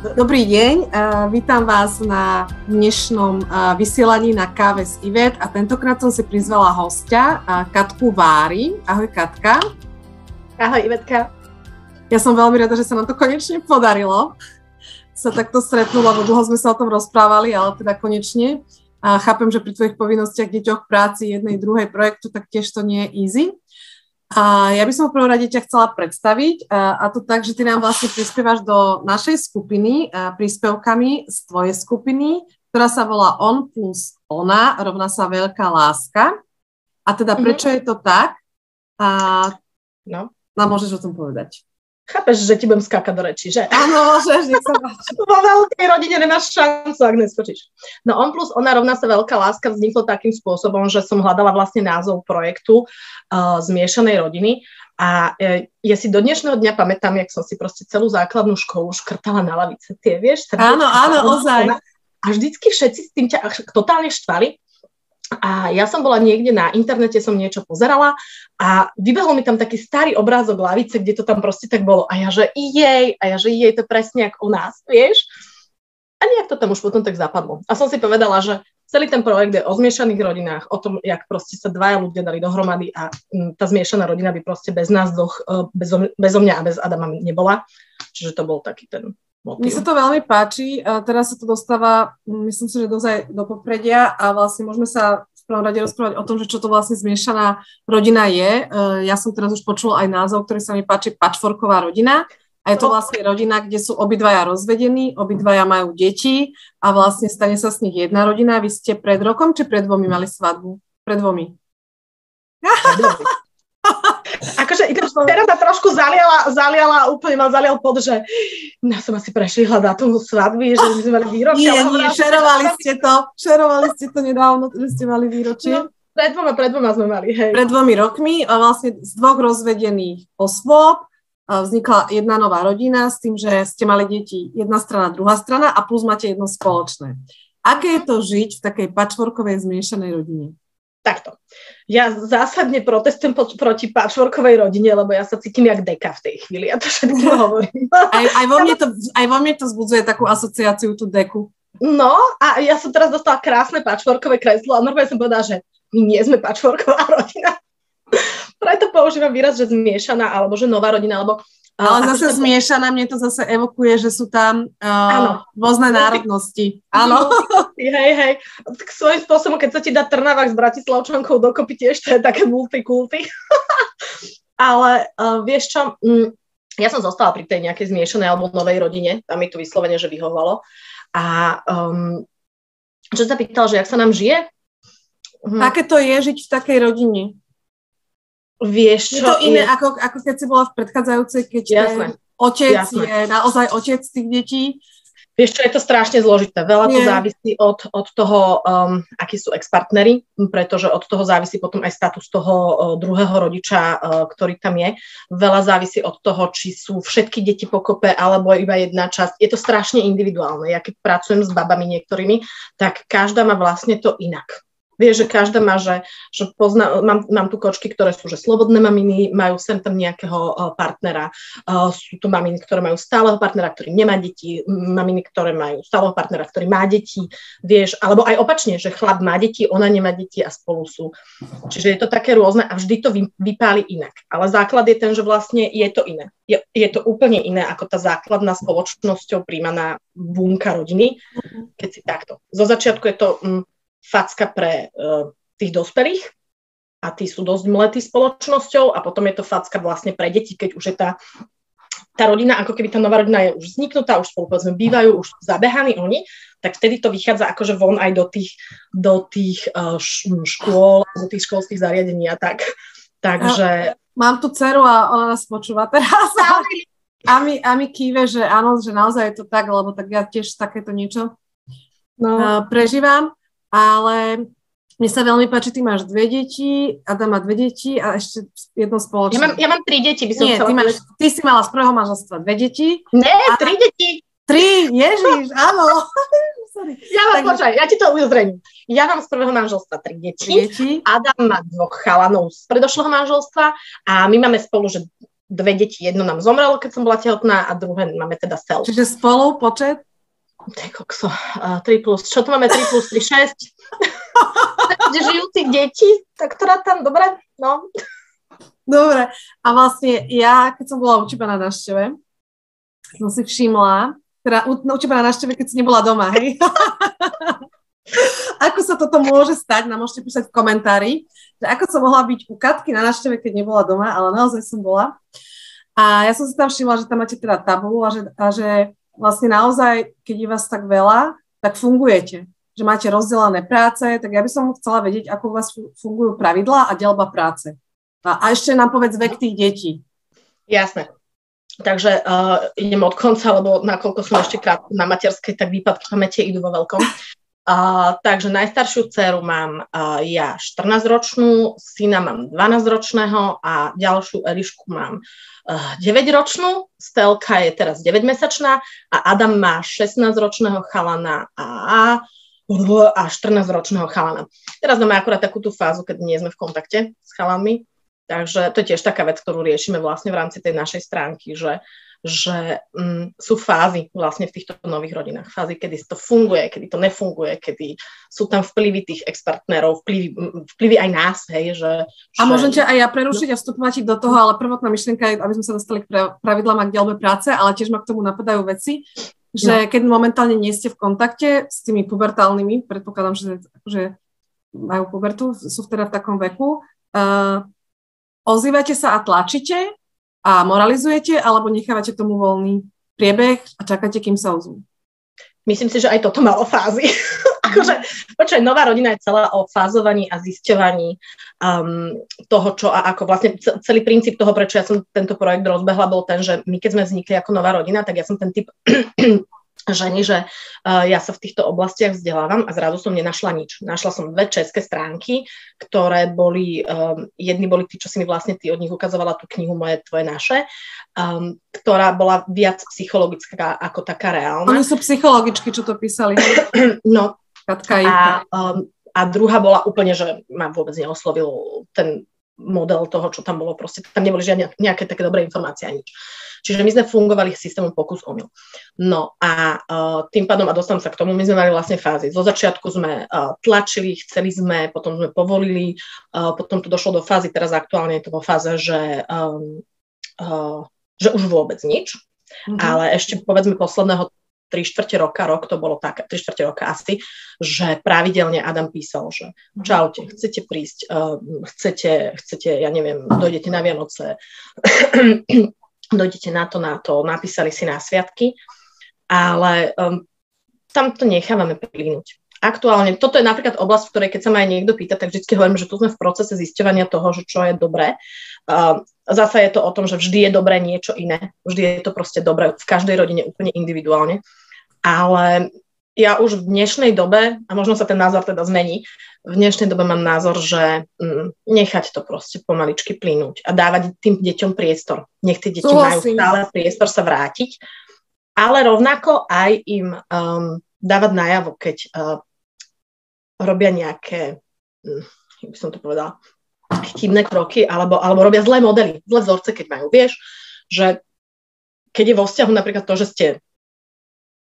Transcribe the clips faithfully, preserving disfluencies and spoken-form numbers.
Dobrý deň, vítam vás na dnešnom vysielaní na káve s Ivet a tentokrát som si prizvala hostia Katku Vári. Ahoj Katka. Ahoj Ivetka. Ja som veľmi rada, že sa nám to konečne podarilo sa takto stretnúť, lebo dlho sme sa o tom rozprávali, ale teda konečne. A chápem, že pri tvojich povinnostiach, deťoch, práci, jednej, druhej projektu, tak tiež to nie je easy. A ja by som v prvom rade ťa chcela predstaviť a, a to tak, že ty nám vlastne prispievaš do našej skupiny príspevkami z tvojej skupiny, ktorá sa volá On plus ona rovná sa veľká láska. A teda prečo mm-hmm. je to tak? A no. Nám môžeš o tom povedať. Chápeš, že ti budem skákať do reči, že? Áno, môžeš, nech sa páči. Vo veľkej rodine nemáš šancu, ak neskočíš. No On plus ona rovná sa veľká láska vzniklo takým spôsobom, že som hľadala vlastne názov projektu uh, zmiešanej rodiny. A e, ja si do dnešného dňa pamätám, jak som si proste celú základnú školu škrtala na lavice. Tie, vieš? Áno, áno, ozaj. A vždycky všetci s tým ťa totálne štvali. A ja som bola niekde na internete, som niečo pozerala a vybehol mi tam taký starý obrázok lavice, kde to tam proste tak bolo. A ja, že i jej, a ja, že i jej, to presne ako u nás, vieš. A nejak to tam už potom tak zapadlo. A som si povedala, že celý ten projekt je o zmiešaných rodinách, o tom, jak proste sa dvaja ľudia dali dohromady a tá zmiešaná rodina by proste bez nás dvoch, bezo, bezo mňa a bez Adama nebola. Čiže to bol taký ten... Mne sa to veľmi páči, teraz sa to dostáva, myslím si, že dosť do popredia a vlastne môžeme sa v prvom rade rozprávať o tom, že čo to vlastne zmiešaná rodina je. Ja som teraz už počula aj názov, ktorý sa mi páči, patchworková rodina. A je to vlastne rodina, kde sú obidvaja rozvedení, obidvaja majú deti a vlastne stane sa s nich jedna rodina. Vy ste pred rokom či pred dvomi mali svadbu? Pred dvomi. Akože teraz sa trošku zaliala, zaliala, úplne ma zalial pod, že no, som asi prešlihla dátum svadby, že my sme mali výročie. Nie, nie, šerovali ste to, šerovali ste to nedávno, že ste mali výročie. No, pred dvoma, pred dvoma sme mali, hej. Pred dvomi rokmi a vlastne z dvoch rozvedených osôb vznikla jedna nová rodina s tým, že ste mali deti jedna strana, druhá strana a plus máte jedno spoločné. Aké je to žiť v takej patchworkovej zmiešanej rodine? Takto. Ja zásadne protestujem po, proti patchworkovej rodine, lebo ja sa cítim jak deka v tej chvíli. Ja to všetko hovorím. Aj, aj, vo mne to, aj vo mne to vzbudzuje takú asociáciu, tú deku. No a ja som teraz dostala krásne patchworkové kreslo a normálne som povedala, že my nie sme patchworková rodina. Preto používam výraz, že zmiešaná, alebo že nová rodina, alebo... Ale zase zmiešaná, mne to zase evokuje, že sú tam uh, rôzne národnosti. Áno. Hej, hej. K svojím spôsobom, keď sa ti dá Trnavák s Bratislavčankou dokopy, tiež to je také multikulty. Ale uh, vieš čo, mm, ja som zostala pri tej nejakej zmiešanej alebo novej rodine, tam mi to vyslovene, že vyhovalo. A um, čo sa pýtal, že jak sa nám žije? Hm. Také to je žiť v takej rodine. Vieš, čo je to iné, je... ako, ako keď si bola v predchádzajúcej, keď jasné, otec jasné. je naozaj otec tých detí. Vieš čo, je to strašne zložité. Veľa to závisí od, od toho, um, akí sú ex-partneri, pretože od toho závisí potom aj status toho uh, druhého rodiča, uh, ktorý tam je. Veľa závisí od toho, či sú všetky deti pokope, alebo iba jedna časť. Je to strašne individuálne. Ja keď pracujem s babami niektorými, tak každá má vlastne to inak. Vieš, že každá má, že, že pozná, mám, mám tu kočky, ktoré sú že slobodné maminy, majú sem tam nejakého partnera. Sú tu maminy, ktoré majú stáleho partnera, ktorý nemá deti, maminy, ktoré majú stáleho partnera, ktorý má deti, vieš, alebo aj opačne, že chlap má deti, ona nemá deti a spolu sú. Čiže je to také rôzne a vždy to vypáli inak. Ale základ je ten, že vlastne je to iné. Je, je to úplne iné ako tá základná spoločnosťou príjmaná bunka rodiny, keď si takto. Zo začiatku je to... Mm, facka pre uh, tých dospelých a tí sú dosť mletí spoločnosťou a potom je to facka vlastne pre deti, keď už je tá, tá rodina, ako keby tá nová rodina je už vzniknutá, už spolu povedzme bývajú, už zabehaní oni, tak vtedy to vychádza akože von aj do tých, do tých uh, škôl, do tých školských zariadení a tak. Takže... No, mám tu dceru a ona nás počúva teraz. A mi, a mi kýve, že áno, že naozaj je to tak, lebo tak ja tiež takéto niečo no. uh, prežívam. Ale mne sa veľmi páči, ty máš dve deti, Adam má dve deti a ešte jedno spoločné. Ja mám, ja mám tri deti, by som Nie, chcela... Ty, máš, ty si mala z prvého manželstva dve deti. Nie, a... tri deti. Tri, ježiš, áno. Ja mám, tak... počkaj, ja ti to uzrejím. Ja mám z prvého manželstva tri deti. Tri deti. Adam má dvoch chalanov z predošlého manželstva a my máme spolu, že dve deti. Jedno nám zomrelo, keď som bola tehotná, a druhé máme teda self. Čiže spolu počet? Ty kokso, uh, tri plus. Čo tu máme? tri plus tri, šesť. Takže žijúcich detí, tak ktorá tam, dobre? No. Dobre. A vlastne ja, keď som bola u teba na návšteve, som si všimla, teda u, u teba na návšteve, keď si nebola doma, hej? Ako sa toto môže stať, nám môžete písať v komentári, že ako som mohla byť u Katky na návšteve, keď nebola doma, ale naozaj som bola. A ja som si tam všimla, že tam máte teda tabulu a že, a že vlastne naozaj, keď je vás tak veľa, tak fungujete. Že máte rozdelené práce, tak ja by som chcela vedieť, ako u vás fungujú pravidlá a deľba práce. A, a ešte nám povedz vek tých detí. Jasné. Takže uh, idem od konca, lebo nakoľko som ešte krátko na materskej, tak výpadky pamäte idú vo veľkom. Uh, takže najstaršiu dceru mám uh, ja štrnásťročnú, syna mám dvanásťročného a ďalšiu Elišku mám uh, deväťročnú, Stelka je teraz deväťmesačná a Adam má šestnásťročného chalana a, a štrnásťročného chalana. Teraz máme akurát takú tú fázu, keď nie sme v kontakte s chalanmi, takže to je tiež taká vec, ktorú riešime vlastne v rámci tej našej stránky, že že mm, sú fázy vlastne v týchto nových rodinách. Fázy, kedy to funguje, kedy to nefunguje, kedy sú tam vplyvy tých ex-partnerov, vplyvy, vplyvy aj nás, hej, že... A že... môžem ťa aj ja prerušiť a vstupovať do toho, ale prvotná myšlienka je, aby sme sa dostali k pravidlám a k dielbe práce, ale tiež ma k tomu napadajú veci, že no. Keď momentálne nie ste v kontakte s tými pubertálnymi, predpokladám, že, že majú pubertu, sú teda v takom veku, uh, ozývate sa a tlačíte, a moralizujete, alebo nechávate tomu voľný priebeh a čakáte, kým sa ozvú? Myslím si, že aj toto malo fázy. Akože, počkaj, nová rodina je celá o fázovaní a zisťovaní um, toho, čo a ako. Vlastne celý princíp toho, prečo ja som tento projekt rozbehla, bol ten, že my, keď sme vznikli ako nová rodina, tak ja som ten typ ženy, že uh, ja sa v týchto oblastiach vzdelávam a zrazu som nenašla nič. Našla som dve české stránky, ktoré boli, um, jedni boli tí, čo si mi vlastne ty od nich ukazovala tú knihu Moje, tvoje, naše, um, ktorá bola viac psychologická ako taká reálna. Oni sú psychologičky, čo to písali. No. Katka a, um, a druhá bola úplne, že ma vôbec neoslovil ten model toho, čo tam bolo proste. Tam neboli žiadne nejaké také dobré informácie ani nič. Čiže my sme fungovali systémom pokus omyl. No a uh, tým pádom, a dostám sa k tomu, my sme mali vlastne fázy. Zo začiatku sme uh, tlačili, chceli sme, potom sme povolili, uh, potom to došlo do fázy, teraz aktuálne je to vo fáze, že, um, uh, že už vôbec nič. Mhm. Ale ešte povedzme posledného tri štvrte roka, rok to bolo také, tri štvrte roka asi, že pravidelne Adam písal, že čaute, chcete prísť, uh, chcete, chcete, ja neviem, dojdete na Vianoce, dojdete na to, na to, napísali si na sviatky, ale um, tam to nechávame plynúť. Aktuálne, toto je napríklad oblasť, v ktorej, keď sa ma aj niekto pýta, tak vždy hovorím, že tu sme v procese zisťovania toho, že čo je dobré. Uh, Zasa je to o tom, že vždy je dobré niečo iné. Vždy je to proste dobré v každej rodine úplne individuálne. Ale ja už v dnešnej dobe, a možno sa ten názor teda zmení, v dnešnej dobe mám názor, že mm, nechať to proste pomaličky plynúť a dávať tým deťom priestor. Nech tie deti majú stále priestor sa vrátiť, ale rovnako aj im um, dávať najavo, keď uh, robia nejaké, hm, by som to povedala, chybné kroky, alebo, alebo robia zlé modely, zlé vzorce, keď majú. Vieš, že keď je vo vzťahu napríklad to, že ste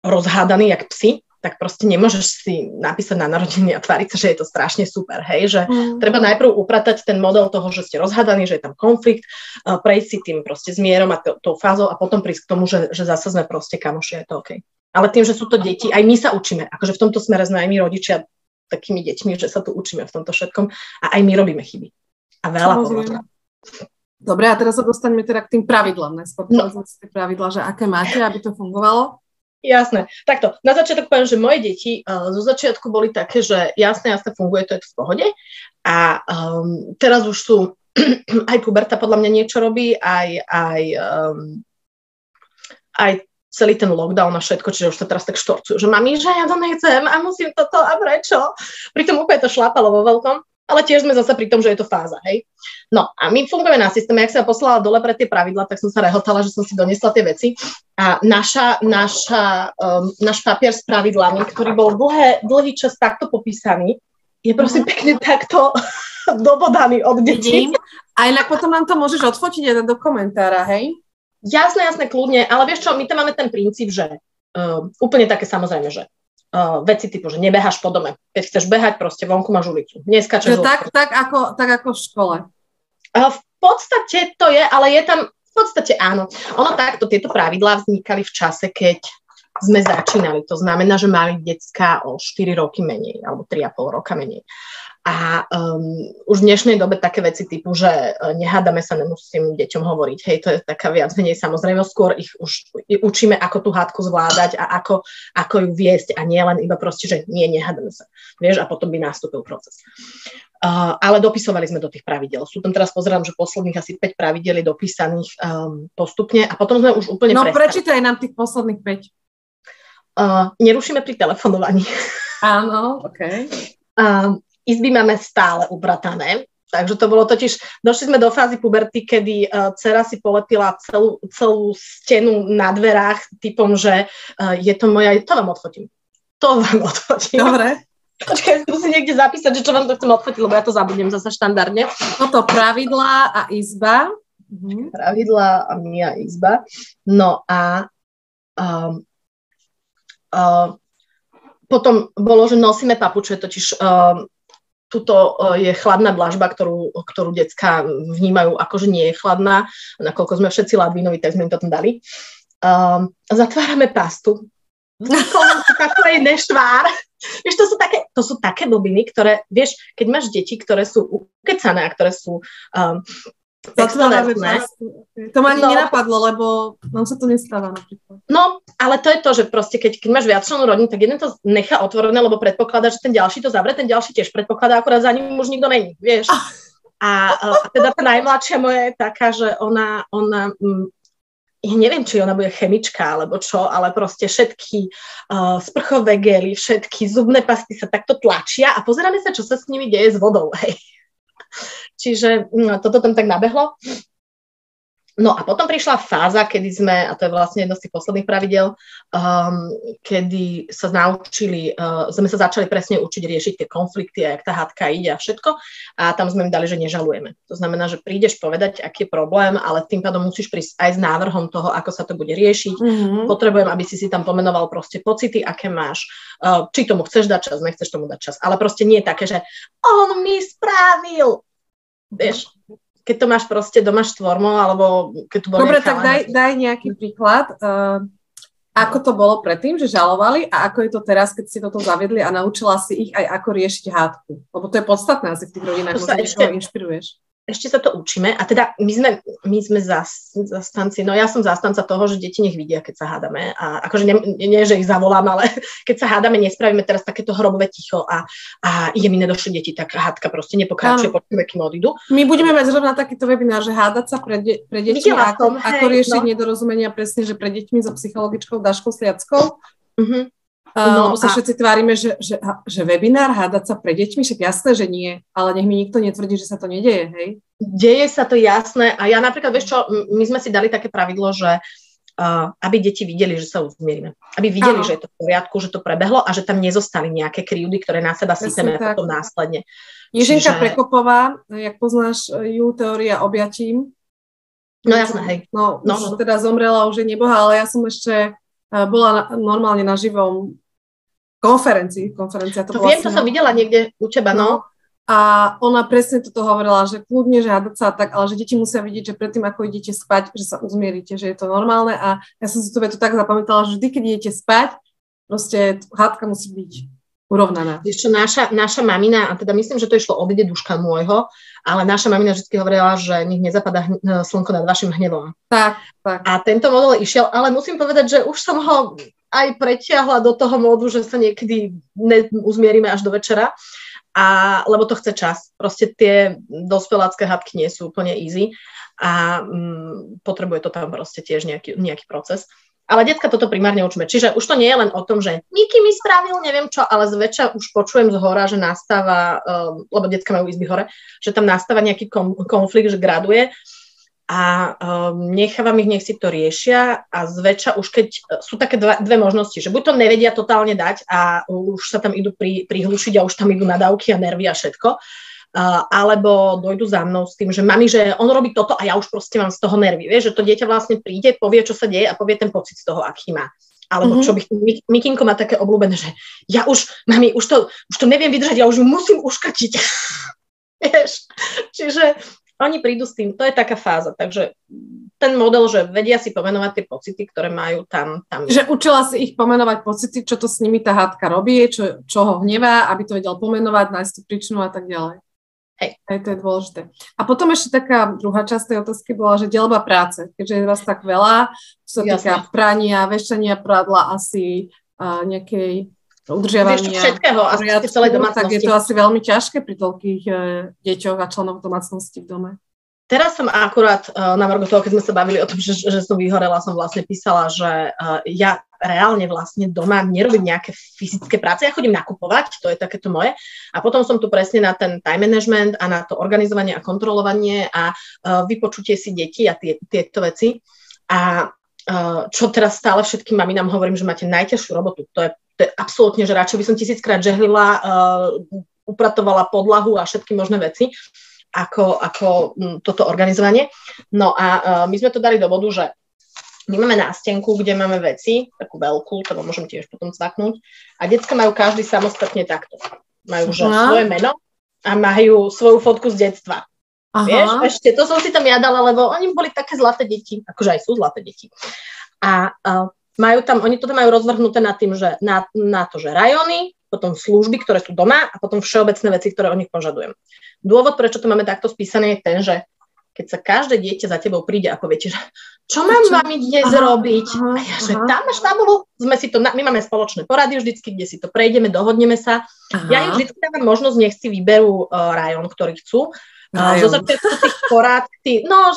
rozhádaní jak psi, tak proste nemôžeš si napísať na narodeniny a tváriť sa, že je to strašne super, hej, že mm. treba najprv upratať ten model toho, že ste rozhádaní, že je tam konflikt, prejsť si tým proste s mierom a tou fázou a potom prísť k tomu, že, že zase sme proste kamoši, je to okej. Ale tým, že sú to deti, aj my sa učíme, akože v tomto smere sme aj my rodičia takými deťmi, že sa tu učíme v tomto všetkom a aj my robíme chyby. A veľa povodná. Dobre, a teraz sa dostaňme teda k tým pravidlám. Najskôr povedzme si tie pravidlá, že aké máte, aby to fungovalo? Jasné. Takto, na začiatok poviem, že moje deti uh, zo začiatku boli také, že jasné, jasné, funguje, to je to v pohode. A um, teraz už sú, aj puberta podľa mňa niečo robí, aj, aj, um, aj celý ten lockdown a všetko, čiže už sa teraz tak štorcujú, že mami, že ja to nechcem a musím toto a prečo? Pritom úplne to šlápalo vo veľkom. Ale tiež sme zase pri tom, že je to fáza, hej. No a my fungujeme na systéme, ak som ja poslala dole pre tie pravidlá, tak som sa rehotala, že som si doniesla tie veci. A naša, naša, um, náš papier s pravidlami, ktorý bol dlhé, dlhý čas takto popísaný, je proste uh-huh. pekne takto dobodaný od detí. A inak potom nám to môžeš odfotiť do komentára, hej? Jasné, jasné, kľudne, ale vieš čo, my tam máme ten princíp, že uh, úplne také samozrejme, že uh, veci typu, že nebeháš po dome. Keď chceš behať, proste vonku máš ulicu. Neskačeš. No, tak, tak, ako, tak ako v škole. Uh, v podstate to je, ale je tam, v podstate áno. Ono takto, tieto pravidlá vznikali v čase, keď sme začínali. To znamená, že mali decka o štyri roky menej, alebo tri a pol roka menej. A um, už v dnešnej dobe také veci typu, že nehádame sa, nemusím deťom hovoriť. Hej, to je taká viac menej samozrejmosť. Skôr ich už učíme, ako tú hádku zvládať a ako, ako ju viesť. A nie len iba proste, že nie, nehádame sa. Vieš, a potom by nastúpil proces. Uh, ale dopisovali sme do tých pravidel. Sú tam teraz, pozerám, že posledných asi päť pravidel je dopísaných um, postupne. A potom sme už úplne No prestali. Prečítaj nám tých posledných päť. Uh, nerušíme pri telefonovaní. Áno, okej. Okay. Uh, Izby máme stále ubratané, takže to bolo totiž, došli sme do fázy puberty, kedy uh, dcera si polepila celú, celú stenu na dverách typom, že uh, je to moja, to vám odfotím, to vám odfotím. Dobre. Počkaj, musím niekde zapísať, že čo vám to chcem odfotiť, lebo ja to zabudnem zase štandardne. Toto pravidlá a izba. Mhm. Pravidlá a moja izba. No a... Um, uh, potom bolo, že nosíme papuče, totiž... Um, Tuto je chladná dlažba, ktorú, ktorú decká vnímajú ako, že nie je chladná. Nakoľko sme všetci ladvínovi, tak sme im to tam dali. Um, zatvárame pastu. Takovej neštvár. Vieš, to sú také, to sú také blbiny, ktoré, vieš, keď máš deti, ktoré sú ukecané a ktoré sú... Um, Zatvárame pastu. To ma ani no, nenapadlo, lebo nám sa to nestáva napríklad. No, ale to je to, že proste keď, keď máš viacčlennú rodinu, tak jeden to nechá otvorené, lebo predpokladá, že ten ďalší to zavre, ten ďalší tiež predpokladá, akurát za ním už nikto není, vieš. A, a teda tá najmladšia moja je taká, že ona, ona m, ja neviem, či ona bude chemička, alebo čo, ale proste všetky uh, sprchové gely, všetky zubné pasty sa takto tlačia a pozeráme sa, čo sa s nimi deje s vodou, hej. Čiže no, toto tam tak nabehlo. No a potom prišla fáza, kedy sme, a to je vlastne jedno z tých posledných pravidel, um, kedy sa naučili, uh, sme sa začali presne učiť riešiť tie konflikty a jak tá hádka ide a všetko. A tam sme im dali, že nežalujeme. To znamená, že prídeš povedať, aký je problém, ale tým pádom musíš prísť aj s návrhom toho, ako sa to bude riešiť. Mm-hmm. Potrebujem, aby si si tam pomenoval proste pocity, aké máš. Uh, či tomu chceš dať čas, nechceš tomu dať čas. Ale proste nie je také, že on mi spravil. Vieš, keď to máš proste doma štvormo, alebo keď tu bol Dobre, tak daj, daj nejaký príklad, uh, ako to bolo predtým, že žalovali a ako je to teraz, keď si toto zaviedli a naučila si ich aj ako riešiť hádku. Lebo to je podstatné asi v tých rodinách, že niečoho inšpiruješ. Ešte sa to učíme a teda my sme, my sme zas, zastanci, no ja som zastanca toho, že deti nech vidia, keď sa hádame a akože nie, nie, že ich zavolám, ale keď sa hádame, nespravíme teraz takéto hrobové ticho a, a ide mi nedošli deti, tak hádka proste nepokračuje, počujeme, kým odídu. My budeme mať zrovna takýto webinár, že hádať sa pre, de- pre deti, ako, ako riešiť no. nedorozumenia presne, že pre deťmi so psychologičkou Dáškou Sliackou. Mhm. No, lebo sa a... všetci tvárime, že, že, že webinár hádať sa pre deťmi, však jasné, že nie, ale nech mi nikto netvrdí, že sa to nedeje, hej? Deje sa to, jasné, a ja napríklad, vieš čo, my sme si dali také pravidlo, že uh, aby deti videli, že sa uzmierime, aby videli, Aho. že je to v poriadku, že to prebehlo a že tam nezostali nejaké krivdy, ktoré na seba sypeme potom následne. Ježenka Čiže... Prekopová, jak poznáš ju, teória objatím. No jasné, hej. No, no, no. Teda zomrela, už je neboha, ale ja som ešte uh, bola na, normálne na živom konferencii, konferencia. To, to viem, to som videla niekde u teba, no. A ona presne toto hovorila, že kľudne, že hádať sa tak, ale že deti musia vidieť, že predtým, ako idete spať, že sa uzmierite, že je to normálne a ja som si to tak zapamätala, že vždy, keď idete spať, proste hádka musí byť urovnaná. Ešte naša, naša mamina, a teda myslím, že to išlo od deduška môjho, ale naša mamina vždy hovorila, že nech nezapadá slnko nad vašim hnevom. Tak, tak. A tento model išiel, ale musím povedať, že už som ho... aj pretiahla do toho módu, že sa niekedy uzmierime až do večera, a, lebo to chce čas. Proste tie dospelácké hádky nie sú úplne easy a mm, potrebuje to tam proste tiež nejaký, nejaký proces. Ale detka toto primárne učíme. Čiže už to nie je len o tom, že Miky mi spravil, neviem čo, ale zväčša už počujem z hora, že nastáva, um, lebo detka majú izby hore, že tam nastáva nejaký kom, konflikt, že graduje a um, nechávam ich, nech si to riešia a zväčša už keď sú také dva, dve možnosti, že buď to nevedia totálne dať a už sa tam idú pri, prihlušiť a už tam idú nadávky a nervy a všetko, uh, alebo dojdu za mnou s tým, že mami, že on robí toto a ja už proste mám z toho nervy, vieš, že to dieťa vlastne príde, povie, čo sa deje a povie ten pocit z toho, aký má. Alebo mm-hmm. čo by... Mikinko má také obľúbené, že ja už, mami, už to, už to neviem vydržať, ja už ju musím uškatiť. Vieš? Čiže oni prídu s tým, to je taká fáza. Takže ten model, že vedia si pomenovať tie pocity, ktoré majú tam... tam. Že učila si ich pomenovať pocity, čo to s nimi tá hádka robí, čo, čo ho hnevá, aby to vedel pomenovať, nájsť tú príčinu a tak ďalej. Hej. Hej, to je dôležité. A potom ešte taká druhá časť tej otázky bola, že deľba práce, keďže je vás tak veľa, čo sa týka prania, vešťania prádla, asi uh, nejakej udržiavania. Všetkého, asi celej domácnosti. Tak je to asi veľmi ťažké pri toľkých uh, deťoch a členov domácnosti v dome. Teraz som akurát uh, na margo toho, keď sme sa bavili o tom, že, že som vyhorela, som vlastne písala, že uh, ja reálne vlastne doma nerobím nejaké fyzické práce. Ja chodím nakupovať, to je takéto moje. A potom som tu presne na ten time management a na to organizovanie a kontrolovanie a uh, vypočutie si detí a tie, tieto veci. A uh, čo teraz stále všetkým maminám hovorím, že máte najťažšiu robotu. To je, to je absolútne, že radšej by som tisíckrát žehlila, uh, upratovala podlahu a všetky možné veci. Ako, ako toto organizovanie. No a uh, my sme to dali do bodu, že my máme nástenku, kde máme veci, takú veľkú, to môžem tiež potom cvaknúť, a decka majú každý samostatne takto. Majú že svoje meno a majú svoju fotku z detstva. Aha. Vieš, ešte to som si tam ja dala, lebo oni boli také zlaté deti, akože aj sú zlaté deti. A uh, majú tam, oni to tam majú rozvrhnuté nad tým, že na, na to, že rajony, potom služby, ktoré sú doma a potom všeobecné veci, ktoré od nich požadujem. Dôvod, prečo to máme takto spísané, je ten, že keď sa každé dieťa za tebou príde, ako viete, že čo mám mami dnes robiť? A ja, že tam máš tabulu, sme si to, my máme spoločné porady vždycky, kde si to prejdeme, dohodneme sa. Aha. Ja im vždycky dávam možnosť, nech si vyberú uh, rajón, ktorý chcú. Uh, zo začiatku tých porád, ty, no,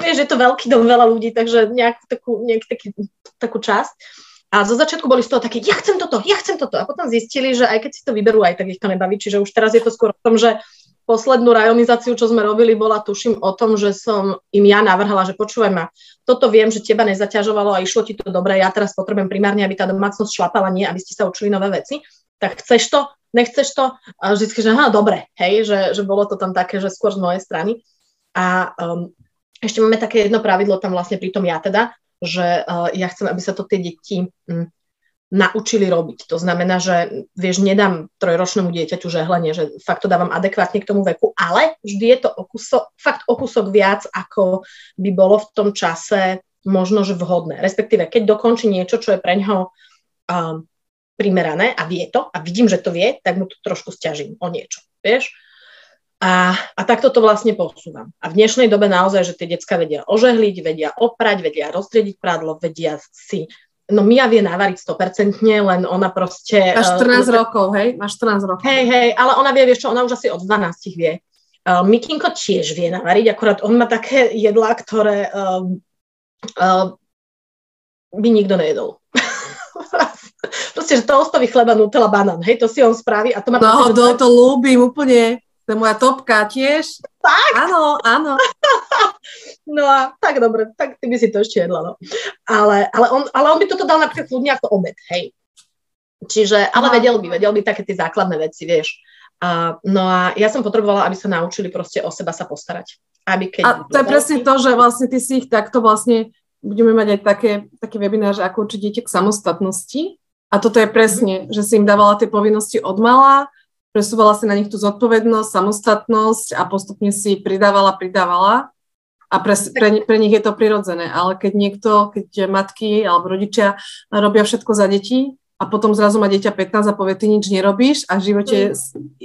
vieš, je to veľký dom, veľa ľudí, takže nejakú takú, nejakú takú, takú časť. A zo začiatku boli z toho také, ja chcem toto, ja chcem toto. A potom zistili, že aj keď si to vyberú, aj tak ich to nebaví. Čiže už teraz je to skôr o tom, že poslednú rajonizáciu, čo sme robili, bola tuším o tom, že som im ja navrhla, že počúvaj ma, toto viem, že teba nezaťažovalo a išlo ti to dobre, ja teraz potrebujem primárne, aby tá domácnosť šlapala, nie, aby ste sa učili nové veci. Tak chceš to, nechceš to? A vždycky, že aha, dobre, hej, že, že bolo to tam také, že skôr z mojej strany. A um, ešte máme také jedno pravidlo tam vlastne pri tom ja teda, že uh, ja chcem, aby sa to tie deti mm, naučili robiť. To znamená, že vieš, nedám trojročnému dieťaťu žehlenie, že fakt to dávam adekvátne k tomu veku, ale vždy je to o kúsok, fakt o kúsok viac, ako by bolo v tom čase možno, že vhodné. Respektíve, keď dokončí niečo, čo je preňho um, primerané a vie to, a vidím, že to vie, tak mu to trošku sťažím o niečo, vieš? A, a takto to vlastne posúvam. A v dnešnej dobe naozaj, že tie decka vedia ožehliť, vedia oprať, vedia roztriediť prádlo, vedia si... No Mia vie navariť sto percent, len ona proste... Máš štrnásť uh, rokov, hej? Máš štrnásť rokov. Hej, hej, ale ona vie, vieš čo, ona už asi od dvanástich vie. Uh, Mikinko tiež vie navariť, akurát on má také jedlá, ktoré uh, uh, by nikto nejedol. Proste, že toastový chleba, nutella, banán, hej? To si on spraví a to má... No, proste, do, to ľúbim úplne... To je moja topka tiež. Tak? Áno, áno. No a tak dobre, tak ty by si to ešte jedla, no. Ale, ale, on, ale on by toto dal napríklad kľudne ako obed, hej. Čiže, ale no. vedel by, vedel by také tie základné veci, vieš. A, no a ja som potrebovala, aby sa naučili proste o seba sa postarať. Aby keď a to je presne to, že vlastne ty si ich takto vlastne, budeme mať aj také, také webinár, že ako učiť dieťa k samostatnosti. A toto je presne, že si im dávala tie povinnosti od malá, presúvala si na nich tú zodpovednosť, samostatnosť a postupne si pridávala, pridávala a pre, pre, pre nich je to prirodzené. Ale keď niekto, keď matky alebo rodičia robia všetko za deti a potom zrazu má dieťa pätnásť a povie, ty nič nerobíš a v živote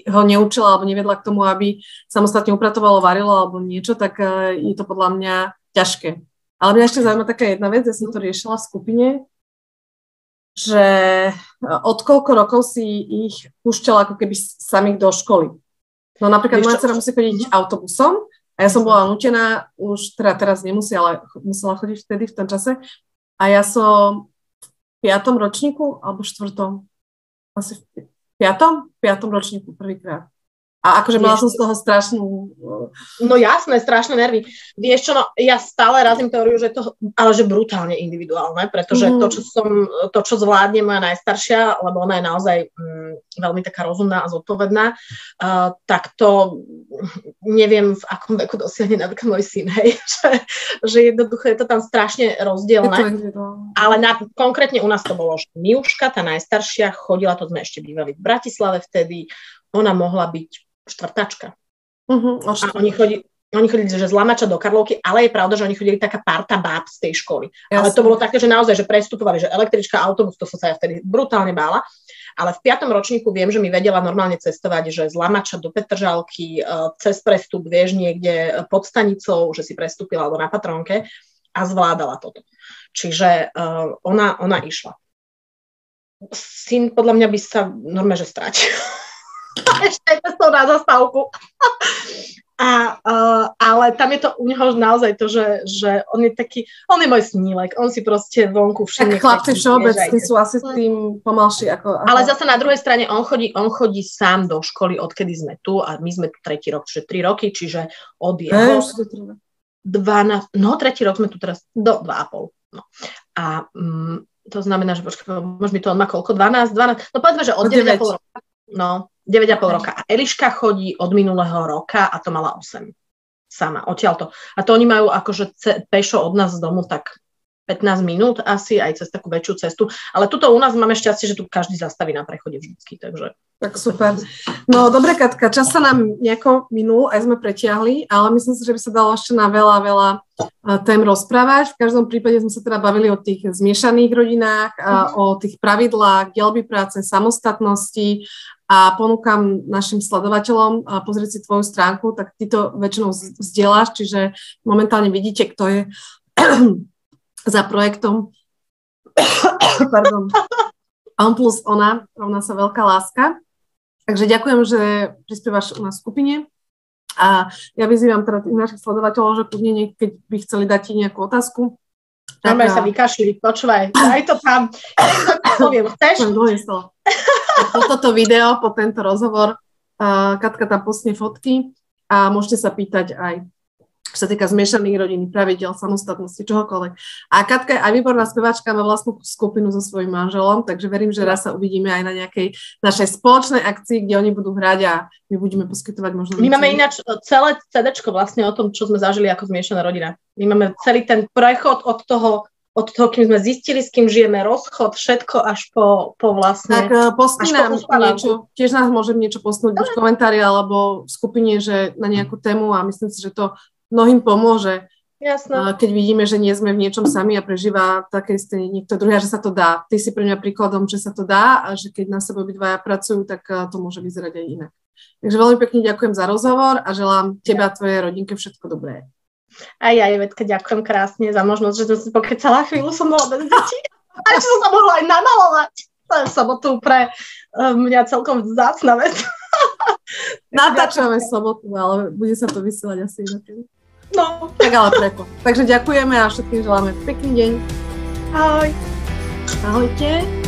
ho neučila alebo nevedla k tomu, aby samostatne upratovalo, varilo alebo niečo, tak je to podľa mňa ťažké. Ale mňa ešte zaujíma taká jedna vec, ja som to riešila v skupine, že od koľko rokov si ich púšťala ako keby samých do školy. No napríklad moja dcera musí chodiť autobusom a ja som bola nútená, už teda teraz nemusí, ale musela chodiť vtedy v tom čase. A ja som v piatom ročníku, alebo štvrtom, asi v piatom, piatom ročníku prvýkrát A akože mala som z toho strašnú... No jasné, strašné nervy. Vieš čo, no, ja stále razím teóriu, že to, ale že brutálne individuálne, pretože mm. to, čo som, to, čo zvládne moja najstaršia, lebo ona je naozaj mm, veľmi taká rozumná a zodpovedná, uh, tak to neviem, v akom veku dosiahne napríklad môj syn, hej, že, že jednoducho je to tam strašne rozdielne. Ale na, konkrétne u nás to bolo, že Miuška, tá najstaršia, chodila, to sme ešte bývali v Bratislave vtedy, ona mohla byť štvrtačka. Uh-huh, a oni chodili, oni chodili, že z Lamača do Karlovky, ale je pravda, že oni chodili taká parta báb z tej školy. Jasne. Ale to bolo také, že naozaj, že prestupovali, že električka, autobus, to som sa ja vtedy brutálne bála. Ale v piatom ročníku viem, že mi vedela normálne cestovať, že z Lamača do Petržalky, cez prestup, vieš, niekde pod stanicou, že si prestúpila alebo na Patronke a zvládala toto. Čiže ona, ona išla. Syn podľa mňa by sa normálne, že strátil. Ešte aj to na zastávku. A, uh, ale tam je to u neho naozaj to, že, že on je taký, on je môj snílek, on si proste vonku všimne. Tak chlapci všeobecne sú asi tým pomalší. Ako, ale zase na druhej strane on chodí, on chodí sám do školy, odkedy sme tu a my sme tu tretí rok, čiže tri roky, čiže od jeho dvanásť, no tretí rok sme tu teraz do dva a pol. No. A um, to znamená, že počkaj, možno mi to on má koľko? dvanásť, dvanásť, no povedzme, že od deväť a pol roka. No, deväť a pol roka. A Eliška chodí od minulého roka a to mala osem. Sama, odtiaľto. A to oni majú akože pešo od nás z domu tak pätnásť minút asi, aj cez takú väčšiu cestu. Ale tuto u nás máme šťastie, že tu každý zastaví na prechode vždycky, takže... Tak super. No, dobre, Katka, čas sa nám nejako minul, aj sme pretiahli, ale myslím si, že by sa dalo ešte na veľa, veľa tém rozprávať. V každom prípade sme sa teda bavili o tých zmiešaných rodinách, mm-hmm. o tých pravidlách, dielby práce, samostatnosti, a ponúkam našim sledovateľom pozrieť si tvoju stránku, tak ty to väčšinou zdieľaš, čiže momentálne vidíte, kto je za projektom pardon, on plus ona, rovná sa veľká láska. Takže ďakujem, že prispievaš na skupine a ja vyzývam teda našich sledovateľov, že kľudne, keď by chceli dať ti nejakú otázku. Normálne sa vykašli, počúvaj, daj to tam, poviem, chceš? Po toto video, po tento rozhovor uh, Katka tam postne fotky a môžete sa pýtať aj čo sa týka zmiešaných rodín, pravidel, samostatnosti, čohokoľvek. A Katka je aj výborná speváčka, má vlastnú skupinu so svojím manželom, takže verím, že raz sa uvidíme aj na nejakej našej spoločnej akcii, kde oni budú hrať a my budeme poskytovať možno... My máme ináč celé cédečko vlastne o tom, čo sme zažili ako zmiešaná rodina. My máme celý ten prechod od toho od toho, kým sme zistili, s kým žijeme, rozchod, všetko až po, po vlastne... Tak postni nám niečo, tiež nás môžem niečo postnúť v komentári alebo v skupine, že na nejakú tému a myslím si, že to mnohým pomôže. Jasné. Keď vidíme, že nie sme v niečom sami a prežíva také isté niekto druhý, že sa to dá. Ty si pre mňa príkladom, že sa to dá a že keď na sebe obidvaja pracujú, tak to môže vyzerať aj inak. Takže veľmi pekne ďakujem za rozhovor a želám tebe a tvojej rodinke všetko dobré. A ja, Ivetka, ďakujem krásne za možnosť, že som si pokecala chvíľu, som bola bez detí. A čo som sa mohla aj namalovať. To je v sobotu pre mňa celkom vzácna vec. Natáčame sobotu, ale bude sa to vysielať asi inakým. No. Tak ale preko. Takže ďakujeme a všetkým želáme pekný deň. Ahoj. Ahojte.